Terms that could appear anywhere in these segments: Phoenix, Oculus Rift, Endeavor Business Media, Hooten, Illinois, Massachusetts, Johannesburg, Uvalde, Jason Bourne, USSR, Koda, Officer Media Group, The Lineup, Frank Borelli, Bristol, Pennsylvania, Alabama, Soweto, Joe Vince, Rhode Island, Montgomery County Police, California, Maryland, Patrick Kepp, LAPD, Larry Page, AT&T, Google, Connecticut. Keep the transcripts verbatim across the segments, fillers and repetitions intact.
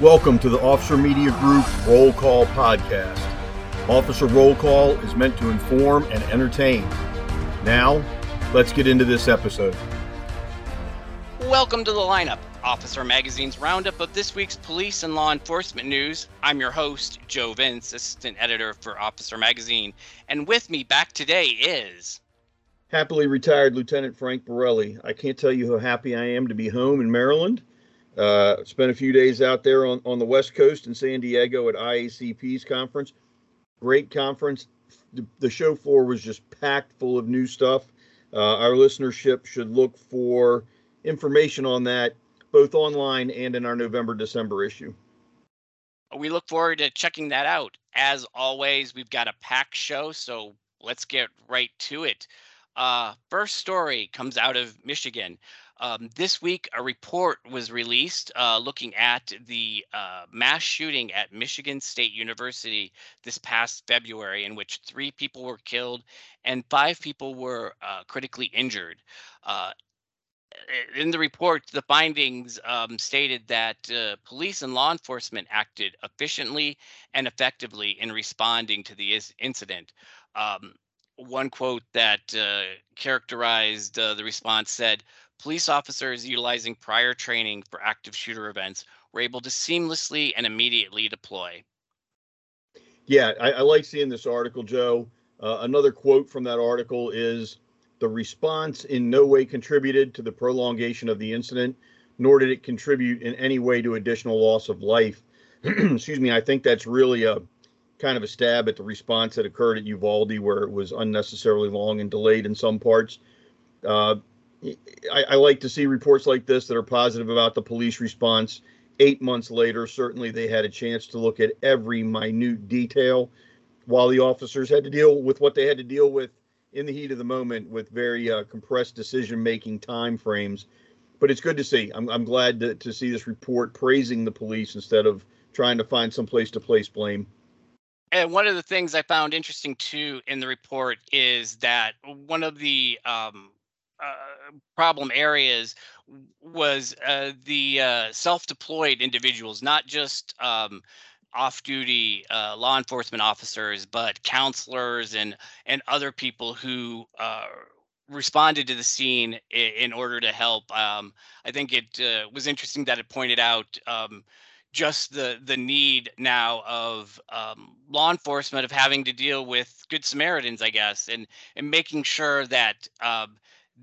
Welcome to the Officer Media Group Roll Call Podcast. Officer Roll Call is meant to inform and entertain. Now, let's get into this episode. Welcome to The Lineup, Officer Magazine's roundup of this week's police and law enforcement news. I'm your host, Joe Vince, assistant editor for Officer Magazine. And with me back today is... happily retired Lieutenant Frank Borelli. I can't tell you how happy I am to be home in Maryland. Uh, spent a few days out there on, on the West Coast in San Diego at I A C P's conference. Great conference. The, the show floor was just packed full of new stuff. Uh, our listenership should look for information on that, both online and in our November-December issue. We look forward to checking that out. As always, we've got a packed show, so let's get right to it. Uh, first story comes out of Michigan. Um, this week, a report was released uh, looking at the uh, mass shooting at Michigan State University this past February, in which three people were killed and five people were uh, critically injured. Uh, in the report, the findings um, stated that uh, police and law enforcement acted efficiently and effectively in responding to the is- incident. Um, one quote that uh, characterized uh, the response said, "Police officers utilizing prior training for active shooter events were able to seamlessly and immediately deploy." Yeah, I, I like seeing this article, Joe. Uh, another quote from that article is, "The response in no way contributed to the prolongation of the incident, nor did it contribute in any way to additional loss of life." Excuse me. I think that's really a kind of a stab at the response that occurred at Uvalde, where it was unnecessarily long and delayed in some parts. Uh, I, I like to see reports like this that are positive about the police response. Eight months later, certainly they had a chance to look at every minute detail, while the officers had to deal with what they had to deal with in the heat of the moment with very uh, compressed decision-making time frames. But it's good to see. I'm, I'm glad to, to see this report praising the police instead of trying to find some place to place blame. And one of the things I found interesting, too, in the report is that one of the um, – Uh, problem areas was uh, the uh, self-deployed individuals, not just um, off-duty uh, law enforcement officers, but counselors and and other people who uh, responded to the scene in, in order to help. Um, I think it uh, was interesting that it pointed out um, just the the need now of um, law enforcement of having to deal with Good Samaritans, I guess, and and making sure that Um,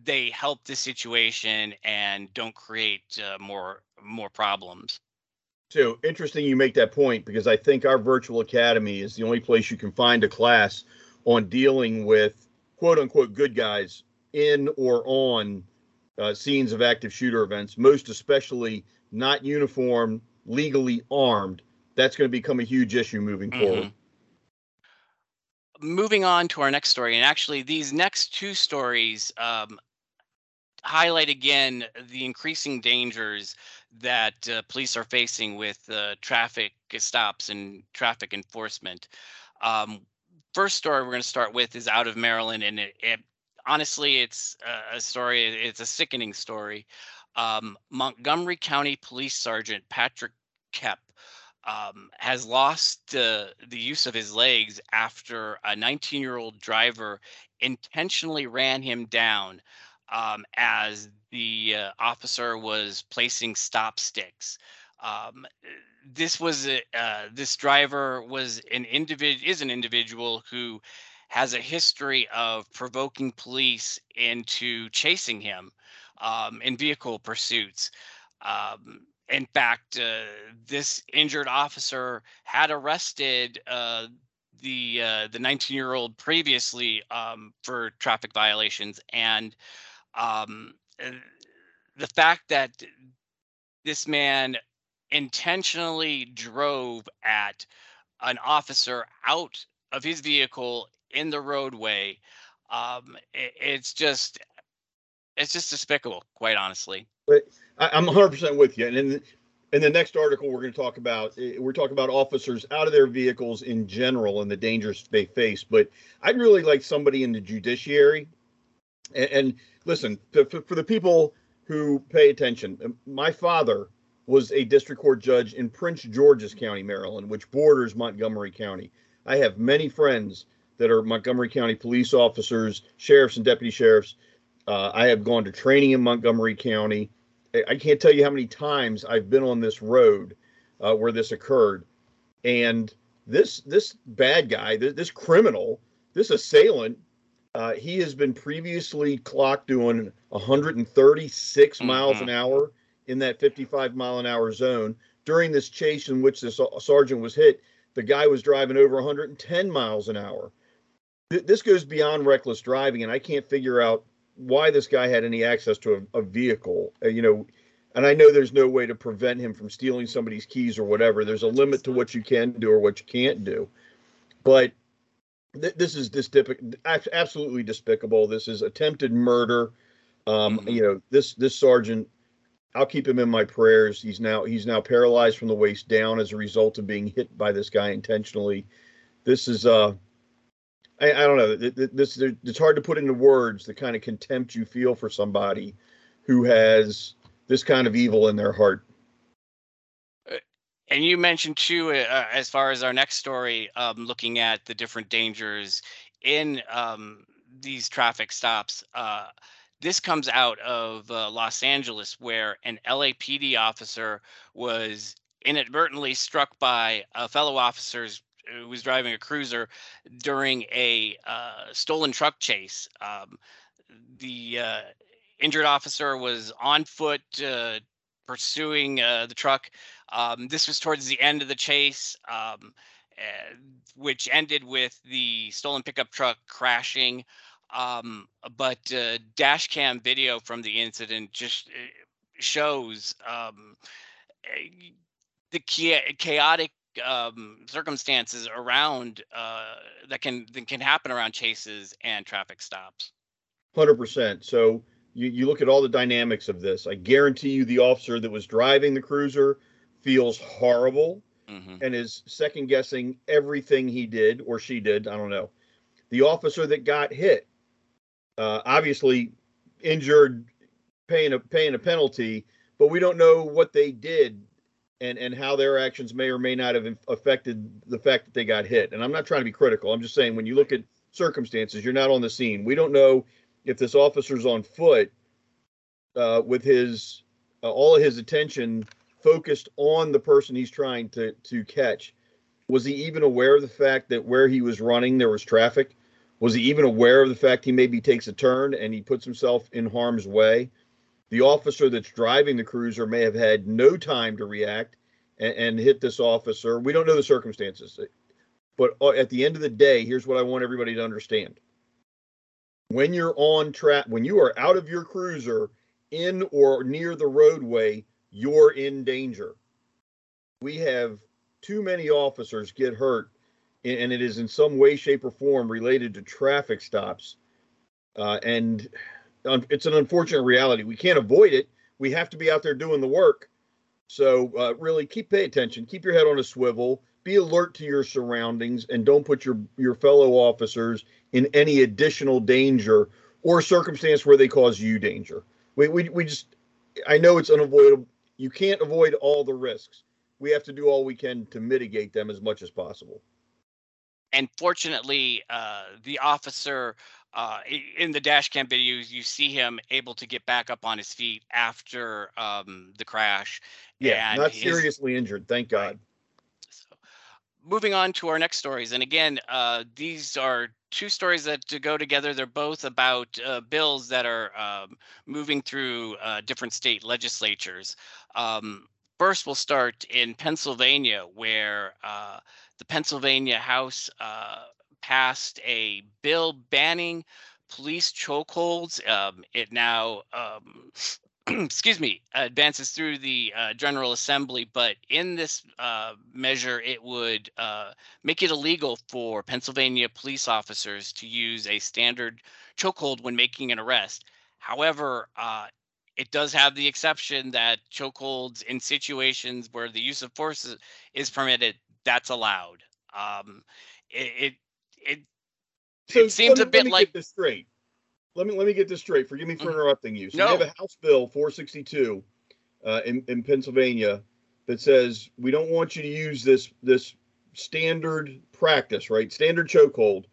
they help the situation and don't create uh, more more problems. So interesting you make that point, because I think our virtual academy is the only place you can find a class on dealing with quote unquote good guys in or on uh, scenes of active shooter events, most especially not uniformed, legally armed. That's going to become a huge issue moving mm-hmm. forward. Moving on to our next story, and actually these next two stories um, highlight again the increasing dangers that uh, police are facing with uh, traffic stops and traffic enforcement. Um, first story we're going to start with is out of Maryland, and it, it, honestly, it's a story, it's a sickening story. Um, Montgomery County Police Sergeant Patrick Kepp Um, has lost uh, the use of his legs after a nineteen-year-old driver intentionally ran him down um, as the uh, officer was placing stop sticks. Um, this was a, uh, this driver was an individ- is an individual who has a history of provoking police into chasing him um, in vehicle pursuits. Um, In fact, uh, this injured officer had arrested uh, the uh, the nineteen-year-old previously um, for traffic violations, and um, the fact that this man intentionally drove at an officer out of his vehicle in the roadway, um, it, it's just it's just despicable, quite honestly. But I'm one hundred percent with you. And in, in the next article we're going to talk about, we're talking about officers out of their vehicles in general and the dangers they face. But I'd really like somebody in the judiciary. And, and listen, for, for the people who pay attention, my father was a district court judge in Prince George's County, Maryland, which borders Montgomery County. I have many friends that are Montgomery County police officers, sheriffs and deputy sheriffs. Uh, I have gone to training in Montgomery County. I can't tell you how many times I've been on this road uh, where this occurred. And this this bad guy, this, this criminal, this assailant, uh, he has been previously clocked doing one hundred thirty-six mm-hmm. miles an hour in that fifty-five mile an hour zone. During this chase in which this sergeant was hit, the guy was driving over one hundred ten miles an hour. Th- this goes beyond reckless driving, and I can't figure out why this guy had any access to a, a vehicle, uh, you know, and I know there's no way to prevent him from stealing somebody's keys or whatever. There's a limit to what you can do or what you can't do. But th- this is despic- absolutely despicable. This is attempted murder. Um, mm-hmm. You know, this this sergeant, I'll keep him in my prayers. He's now he's now paralyzed from the waist down as a result of being hit by this guy intentionally. This is uh, I, I don't know. This, this it's hard to put into words the kind of contempt you feel for somebody who has this kind of evil in their heart. And you mentioned too, uh, as far as our next story, um, looking at the different dangers in um, these traffic stops. Uh, This comes out of uh, Los Angeles, where an L A P D officer was inadvertently struck by a fellow officer who was driving a cruiser during a uh, stolen truck chase. Um, the uh, injured officer was on foot uh, pursuing uh, the truck. Um, this was towards the end of the chase, um, uh, which ended with the stolen pickup truck crashing. Um, but uh, dash cam video from the incident just shows um, the chaotic um, circumstances around uh, that can that can happen around chases and traffic stops. one hundred percent. So you, you look at all the dynamics of this. I guarantee you the officer that was driving the cruiser feels horrible mm-hmm. and is second guessing everything he did or she did. I don't know. The officer that got hit, Uh, obviously injured, paying a paying a penalty, but we don't know what they did and, and how their actions may or may not have affected the fact that they got hit. And I'm not trying to be critical. I'm just saying when you look at circumstances, you're not on the scene. We don't know if this officer's on foot uh, with his uh, all of his attention focused on the person he's trying to, to catch. Was he even aware of the fact that where he was running, there was traffic? Was he even aware of the fact he maybe takes a turn and he puts himself in harm's way? The officer that's driving the cruiser may have had no time to react and, and hit this officer. We don't know the circumstances. But at the end of the day, here's what I want everybody to understand. When you're on track, when you are out of your cruiser in or near the roadway, you're in danger. We have too many officers get hurt, and it is in some way, shape, or form related to traffic stops. Uh, and um, it's an unfortunate reality. We can't avoid it. We have to be out there doing the work. So uh, really keep pay attention. Keep your head on a swivel. Be alert to your surroundings, and don't put your, your fellow officers in any additional danger or circumstance where they cause you danger. We, we, we just, I know it's unavoidable. You can't avoid all the risks. We have to do all we can to mitigate them as much as possible. And fortunately, uh, the officer uh, in the dash cam videos, you see him able to get back up on his feet after um, the crash. Yeah, and not his, seriously injured, thank God. Right. So, moving on to our next stories. And again, uh, these are two stories that to go together. They're both about uh, bills that are um, moving through uh, different state legislatures. Um, first, we'll start in Pennsylvania, where uh, the Pennsylvania House uh, passed a bill banning police chokeholds. Um, it now, um, excuse me, advances through the uh, General Assembly, but in this uh, measure, it would uh, make it illegal for Pennsylvania police officers to use a standard chokehold when making an arrest. However, uh, it does have the exception that chokeholds in situations where the use of force is permitted, that's allowed. Um, it it it, so it seems me, a bit let me like get this straight. Let me let me get this straight. Forgive me for mm-hmm. interrupting you. So no. You have a House Bill four sixty-two uh, in, in Pennsylvania that says, we don't want you to use this, this standard practice, right? Standard chokehold,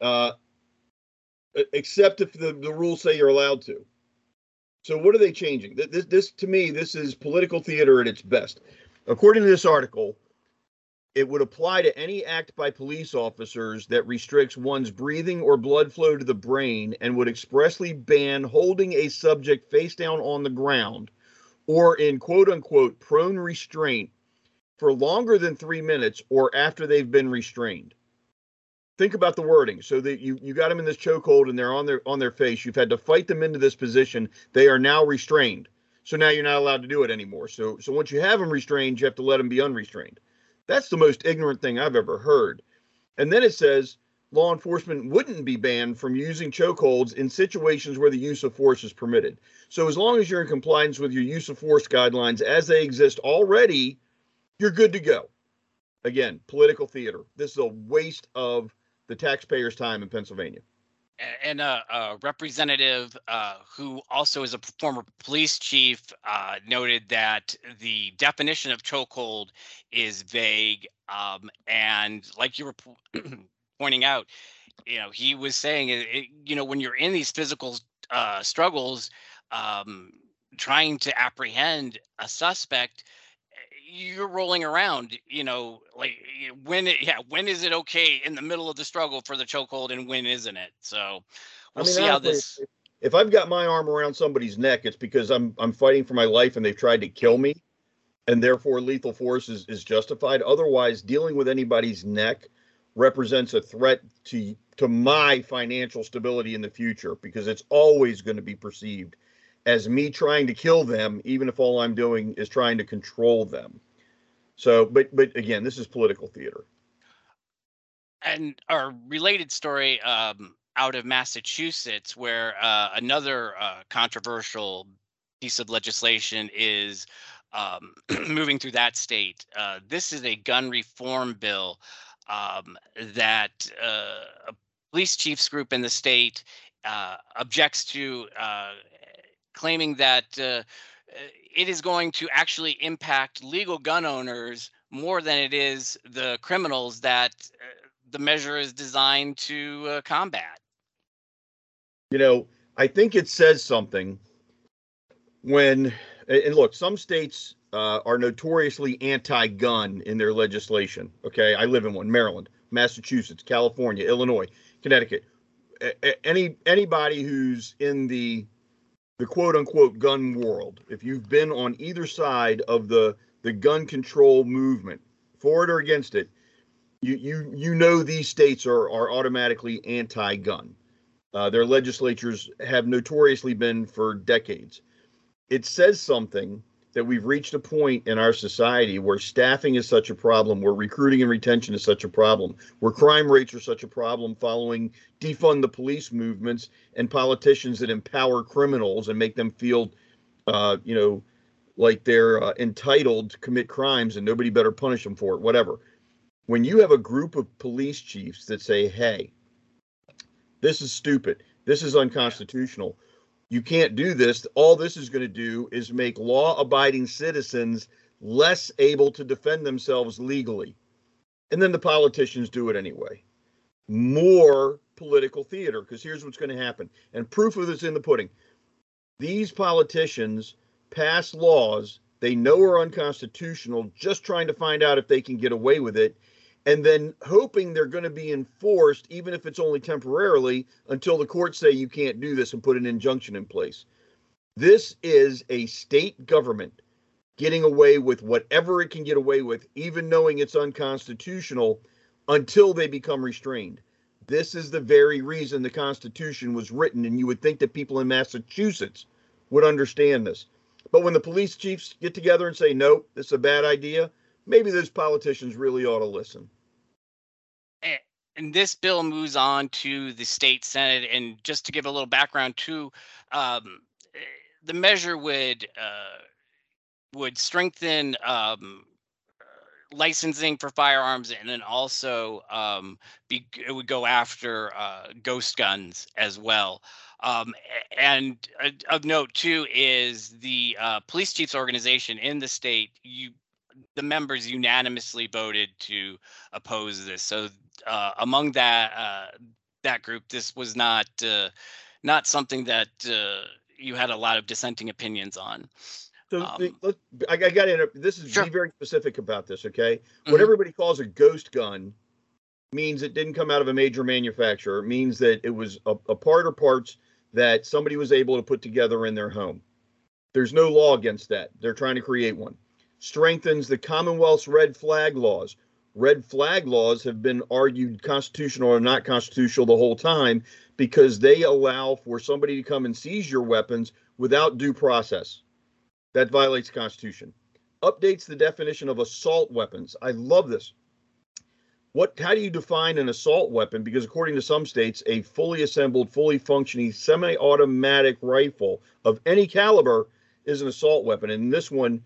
uh, except if the, the rules say you're allowed to. So what are they changing? This, this, to me, this is political theater at its best. According to this article, it would apply to any act by police officers that restricts one's breathing or blood flow to the brain and would expressly ban holding a subject face down on the ground or in quote-unquote prone restraint for longer than three minutes or after they've been restrained. Think about the wording. So that you, you got them in this chokehold and they're on their on their face. You've had to fight them into this position. They are now restrained. So now you're not allowed to do it anymore. So so once you have them restrained, you have to let them be unrestrained. That's the most ignorant thing I've ever heard. And then it says law enforcement wouldn't be banned from using chokeholds in situations where the use of force is permitted. So as long as you're in compliance with your use of force guidelines as they exist already, you're good to go. Again, political theater. This is a waste of the taxpayers' time in Pennsylvania. And a, a representative uh, who also is a former police chief uh, noted that the definition of chokehold is vague. Um, and like you were pointing out, you know, he was saying, it, you know, when you're in these physical uh, struggles, um, trying to apprehend a suspect, you're rolling around, you know, like when, it, yeah, when is it okay in the middle of the struggle for the chokehold and when isn't it? So we'll I mean, see honestly, how this. If I've got my arm around somebody's neck, it's because I'm I'm fighting for my life and they've tried to kill me, and therefore lethal force is, is justified. Otherwise, dealing with anybody's neck represents a threat to to my financial stability in the future because it's always going to be perceived as me trying to kill them, even if all I'm doing is trying to control them. So, but but again, this is political theater. And our related story um, out of Massachusetts, where uh, another uh, controversial piece of legislation is um, moving through that state. Uh, this is a gun reform bill um, that uh, a police chiefs group in the state uh, objects to uh, claiming that uh, it is going to actually impact legal gun owners more than it is the criminals that uh, the measure is designed to uh, combat. You know, I think it says something when, and look, some states uh, are notoriously anti-gun in their legislation. Okay, I live in one, Maryland, Massachusetts, California, Illinois, Connecticut. A- any anybody who's in the the quote-unquote gun world, if you've been on either side of the, the gun control movement, for it or against it, you you you know these states are, are automatically anti-gun. Uh, their legislatures have notoriously been for decades. It says something that we've reached a point in our society where staffing is such a problem, where recruiting and retention is such a problem, where crime rates are such a problem following defund the police movements and politicians that empower criminals and make them feel, uh, you know, like they're uh, entitled to commit crimes and nobody better punish them for it, whatever. When you have a group of police chiefs that say, hey, this is stupid, this is unconstitutional, you can't do this. All this is going to do is make law-abiding citizens less able to defend themselves legally. And then the politicians do it anyway. More political theater, because here's what's going to happen. And proof of this in the pudding. These politicians pass laws they know are unconstitutional, just trying to find out if they can get away with it, and then hoping they're going to be enforced, even if it's only temporarily, until the courts say you can't do this and put an injunction in place. This is a state government getting away with whatever it can get away with, even knowing it's unconstitutional, until they become restrained. This is the very reason the Constitution was written, and you would think that people in Massachusetts would understand this. But when the police chiefs get together and say, nope, this is a bad idea, maybe those politicians really ought to listen. And this bill moves on to the state Senate. And just to give a little background too, um, the measure would uh, would strengthen um, licensing for firearms, and then also um, be, it would go after uh, ghost guns as well. Um, and uh, of note, too, is the uh, police chiefs organization in the state. You, the members unanimously voted to oppose this. So uh, among that uh, that group, this was not uh, not something that uh, you had a lot of dissenting opinions on. So um, the, let, I, I got to interrupt. This is sure. Be very specific about this, okay? Mm-hmm. What everybody calls a ghost gun means it didn't come out of a major manufacturer. It means that it was a, a part or parts that somebody was able to put together in their home. There's no law against that. They're trying to create one. Strengthens the Commonwealth's red flag laws. Red flag laws have been argued constitutional or not constitutional the whole time because they allow for somebody to come and seize your weapons without due process. That violates the Constitution. Updates the definition of assault weapons. I love this. What? How do you define an assault weapon? Because according to some states, a fully assembled, fully functioning semi-automatic rifle of any caliber is an assault weapon. And this one,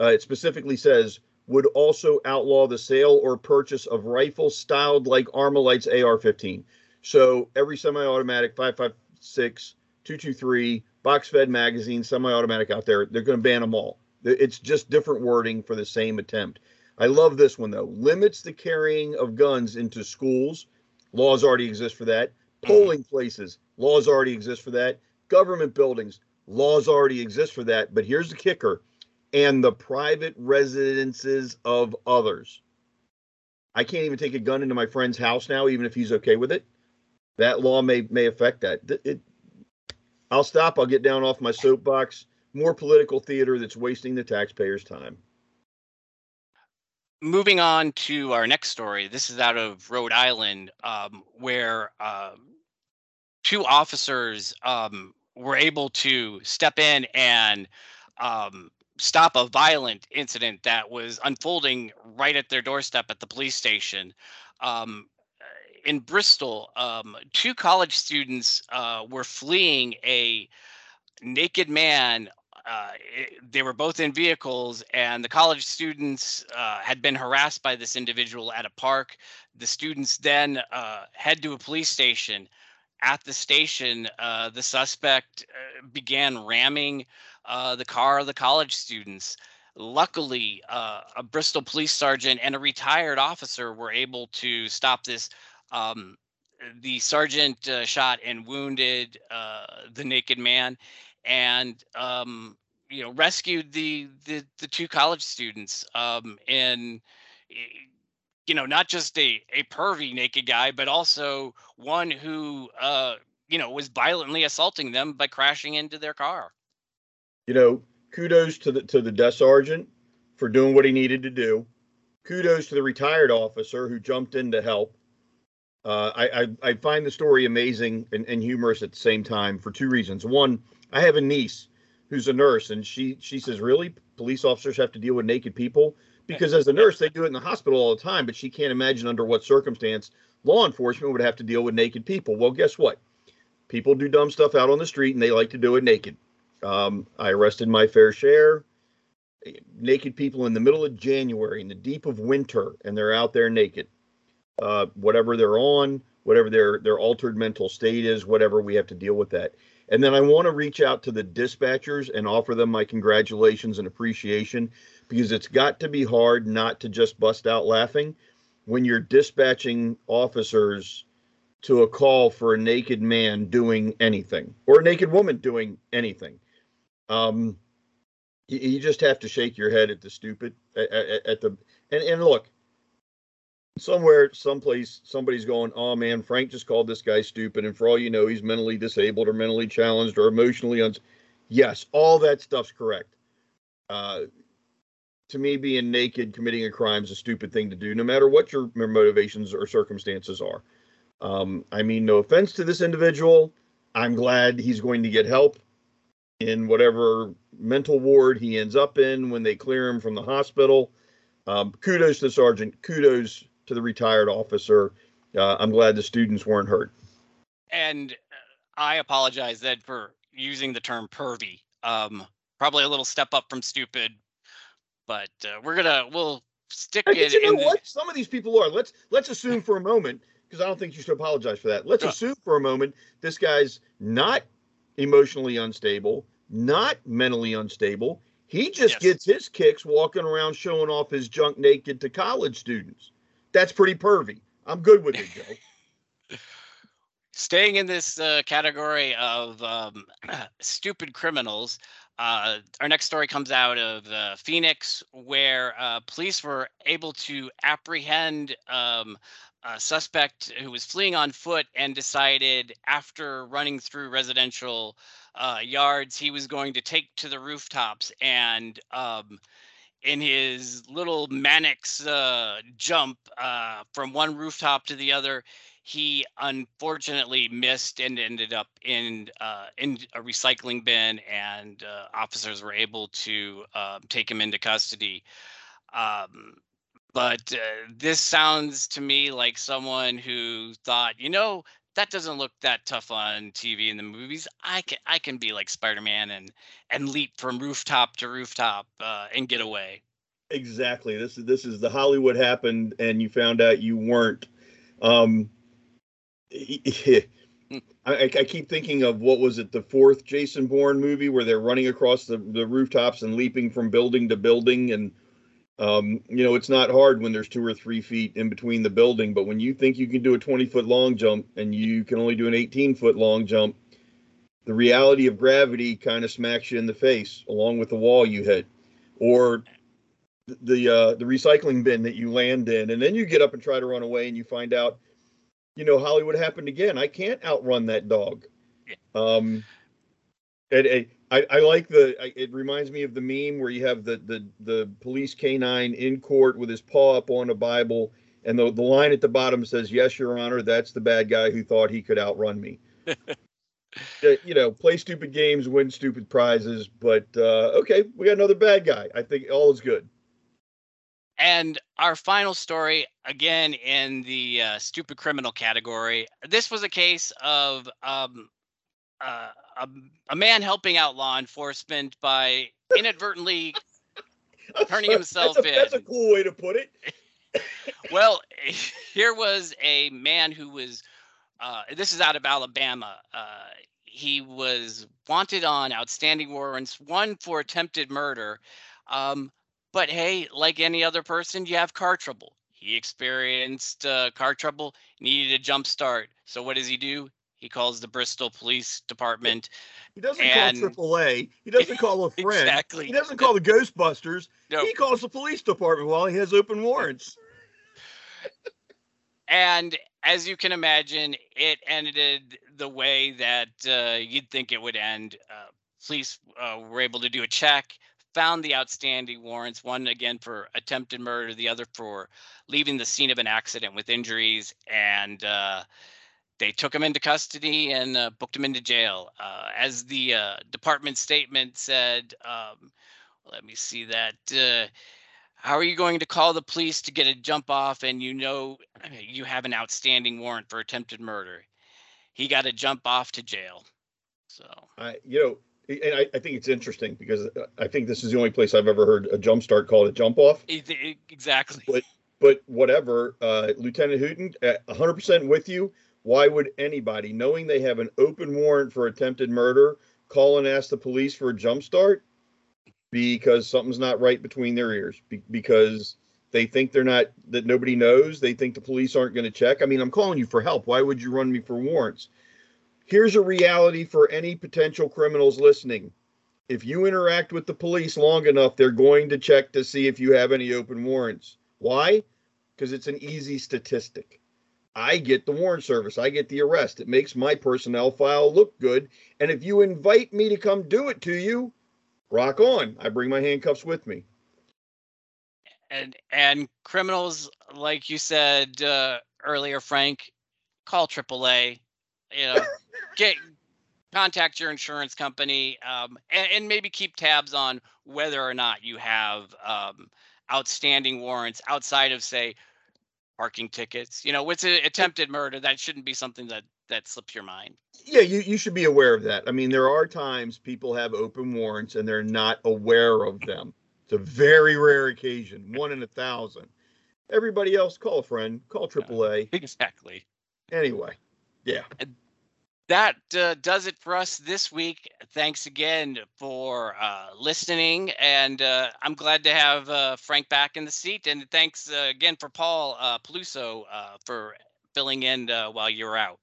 uh, it specifically says, would also outlaw the sale or purchase of rifles styled like Armalite's A R fifteen. So every semi-automatic, five five six, two two three, box-fed magazine, semi-automatic out there, they're going to ban them all. It's just different wording for the same attempt. I love this one, though. Limits the carrying of guns into schools. Laws already exist for that. Polling places. Laws already exist for that. Government buildings. Laws already exist for that. But here's the kicker. And the private residences of others. I can't even take a gun into my friend's house now, even if he's okay with it. That law may, may affect that. It, it, I'll stop. I'll get down off my soapbox. More political theater that's wasting the taxpayers' time. Moving on to our next story. This is out of Rhode Island, um, where uh, two officers um, were able to step in and um, stop a violent incident that was unfolding right at their doorstep at the police station. Um, In Bristol, um, two college students uh, were fleeing a naked man. Uh, it, they were both in vehicles, and the college students uh, had been harassed by this individual at a park. The students then uh, head to a police station. At the station, uh, the suspect uh, began ramming uh, the car of the college students. Luckily, uh, a Bristol police sergeant and a retired officer were able to stop this. Um, the sergeant uh, shot and wounded uh, the naked man, and um, you know rescued the, the the two college students. Um, and you know, not just a a pervy naked guy, but also one who uh, you know was violently assaulting them by crashing into their car. You know, kudos to the to the desk sergeant for doing what he needed to do. Kudos to the retired officer who jumped in to help. Uh, I, I, I find the story amazing and, and humorous at the same time for two reasons. One, I have a niece who's a nurse, and she she says, really, police officers have to deal with naked people? Because as a nurse, they do it in the hospital all the time, but she can't imagine under what circumstance law enforcement would have to deal with naked people. Well, guess what? People do dumb stuff out on the street, and they like to do it naked. Um, I arrested my fair share. Naked people in the middle of January, in the deep of winter, and they're out there naked. Uh, whatever they're on, whatever their their altered mental state is, whatever, we have to deal with that. And then I want to reach out to the dispatchers and offer them my congratulations and appreciation, because it's got to be hard not to just bust out laughing when you're dispatching officers to a call for a naked man doing anything or a naked woman doing anything. Um, you, you just have to shake your head at the stupid at, at, at the and, and look. Somewhere, someplace, somebody's going, oh, man, Frank just called this guy stupid. And for all you know, he's mentally disabled or mentally challenged or emotionally. Uns- yes, all that stuff's correct. Uh, to me, being naked, committing a crime is a stupid thing to do, no matter what your motivations or circumstances are. Um, I mean, no offense to this individual. I'm glad he's going to get help in whatever mental ward he ends up in when they clear him from the hospital. Um, kudos to the sergeant. Kudos to the retired officer. Uh, I'm glad the students weren't hurt. And I apologize then for using the term pervy. Um, probably a little step up from stupid, but uh, we're gonna we'll stick I it. You know in what? The... Some of these people are. Let's let's assume for a moment, because I don't think you should apologize for that. Let's no. assume for a moment this guy's not emotionally unstable, not mentally unstable. He just yes. gets his kicks walking around showing off his junk naked to college students. That's pretty pervy. I'm good with it, Joe. Staying in this uh, category of um, stupid criminals, uh, our next story comes out of uh, Phoenix, where uh, police were able to apprehend um, a suspect who was fleeing on foot and decided after running through residential uh, yards, he was going to take to the rooftops and um, in his little Mannix uh, jump uh, from one rooftop to the other, he unfortunately missed and ended up in uh, in a recycling bin, and uh, officers were able to uh, take him into custody. Um, but uh, this sounds to me like someone who thought, you know, that doesn't look that tough on T V and the movies. I can I can be like Spider-Man and and leap from rooftop to rooftop uh, and get away. Exactly. This is this is the Hollywood happened, and you found out you weren't. Um, I, I keep thinking of, what was it, the fourth Jason Bourne movie where they're running across the, the rooftops and leaping from building to building. And, um, you know, it's not hard when there's two or three feet in between the building. But when you think you can do a twenty-foot long jump and you can only do an eighteen-foot long jump, the reality of gravity kind of smacks you in the face along with the wall you hit. Or the uh, the recycling bin that you land in. And then you get up and try to run away and you find out, you know, Hollywood happened again. I can't outrun that dog. Um, and, and I, I like the, I, it reminds me of the meme where you have the, the, the police canine in court with his paw up on a Bible. And the, the line at the bottom says, "Yes, Your Honor, that's the bad guy who thought he could outrun me." You know, play stupid games, win stupid prizes. But uh, okay, we got another bad guy. I think all is good. And our final story, again, in the uh, stupid criminal category. This was a case of um, uh, a, a man helping out law enforcement by inadvertently turning sorry, himself that's a, in. That's a cool way to put it. Well, here was a man who was, uh, this is out of Alabama. Uh, he was wanted on outstanding warrants, one for attempted murder. Um, But hey, like any other person, you have car trouble. He experienced uh, car trouble, needed a jump start. So what does he do? He calls the Bristol Police Department. He doesn't and... call triple A. He doesn't call a friend. Exactly. He doesn't call the Ghostbusters. Nope. He calls the police department while he has open warrants. And as you can imagine, it ended the way that uh, you'd think it would end. Uh, police uh, were able to do a check. Found the outstanding warrants, one again for attempted murder, the other for leaving the scene of an accident with injuries, and uh, they took him into custody and uh, booked him into jail. Uh, as the uh, department statement said, um, let me see that, uh, how are you going to call the police to get a jump off and you know you have an outstanding warrant for attempted murder? He got a jump off to jail. So, I, you know, And I, I think it's interesting because I think this is the only place I've ever heard a jump start called a jump off. Exactly. But but whatever, uh, Lieutenant Hooten, one hundred percent with you. Why would anybody, knowing they have an open warrant for attempted murder, call and ask the police for a jump start? Because something's not right between their ears. Be- because they think they're not, that nobody knows. They think the police aren't going to check. I mean, I'm calling you for help. Why would you run me for warrants? Here's a reality for any potential criminals listening. If you interact with the police long enough, they're going to check to see if you have any open warrants. Why? Because it's an easy statistic. I get the warrant service. I get the arrest. It makes my personnel file look good. And if you invite me to come do it to you, rock on. I bring my handcuffs with me. And and criminals, like you said uh, earlier, Frank, call triple A. You know, get contact your insurance company um, and, and maybe keep tabs on whether or not you have um, outstanding warrants outside of, say, parking tickets. You know, with an attempted murder, that shouldn't be something that that slips your mind. Yeah, you, you should be aware of that. I mean, there are times people have open warrants and they're not aware of them. It's a very rare occasion, one in a thousand. Everybody else, call a friend, call triple A. Exactly. Anyway, yeah. And that uh, does it for us this week. Thanks again for uh, listening, and uh, I'm glad to have uh, Frank back in the seat. And thanks uh, again for Paul uh, Peluso uh, for filling in uh, while you were out.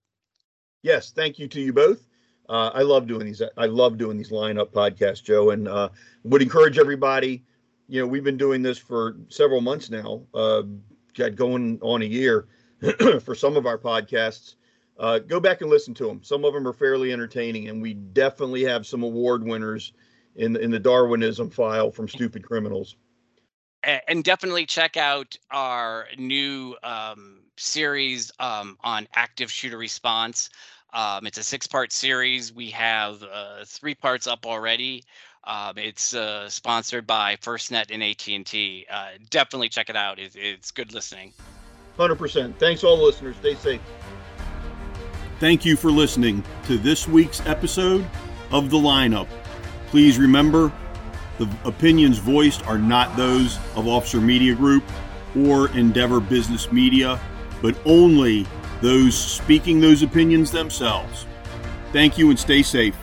Yes, thank you to you both. Uh, I love doing these. I love doing these lineup podcasts, Joe, and uh, would encourage everybody. You know, we've been doing this for several months now, uh, got going on a year for some of our podcasts. Uh, go back and listen to them. Some of them are fairly entertaining, and we definitely have some award winners in, in the Darwinism file from Stupid Criminals. And definitely check out our new um, series um, on active shooter response. Um, it's a six-part series. We have uh, three parts up already. Um, it's uh, sponsored by FirstNet and A T and T. Uh, definitely check it out. It's, it's good listening. one hundred percent. Thanks, all listeners. Stay safe. Thank you for listening to this week's episode of The Lineup. Please remember, the opinions voiced are not those of Officer Media Group or Endeavor Business Media, but only those speaking those opinions themselves. Thank you and stay safe.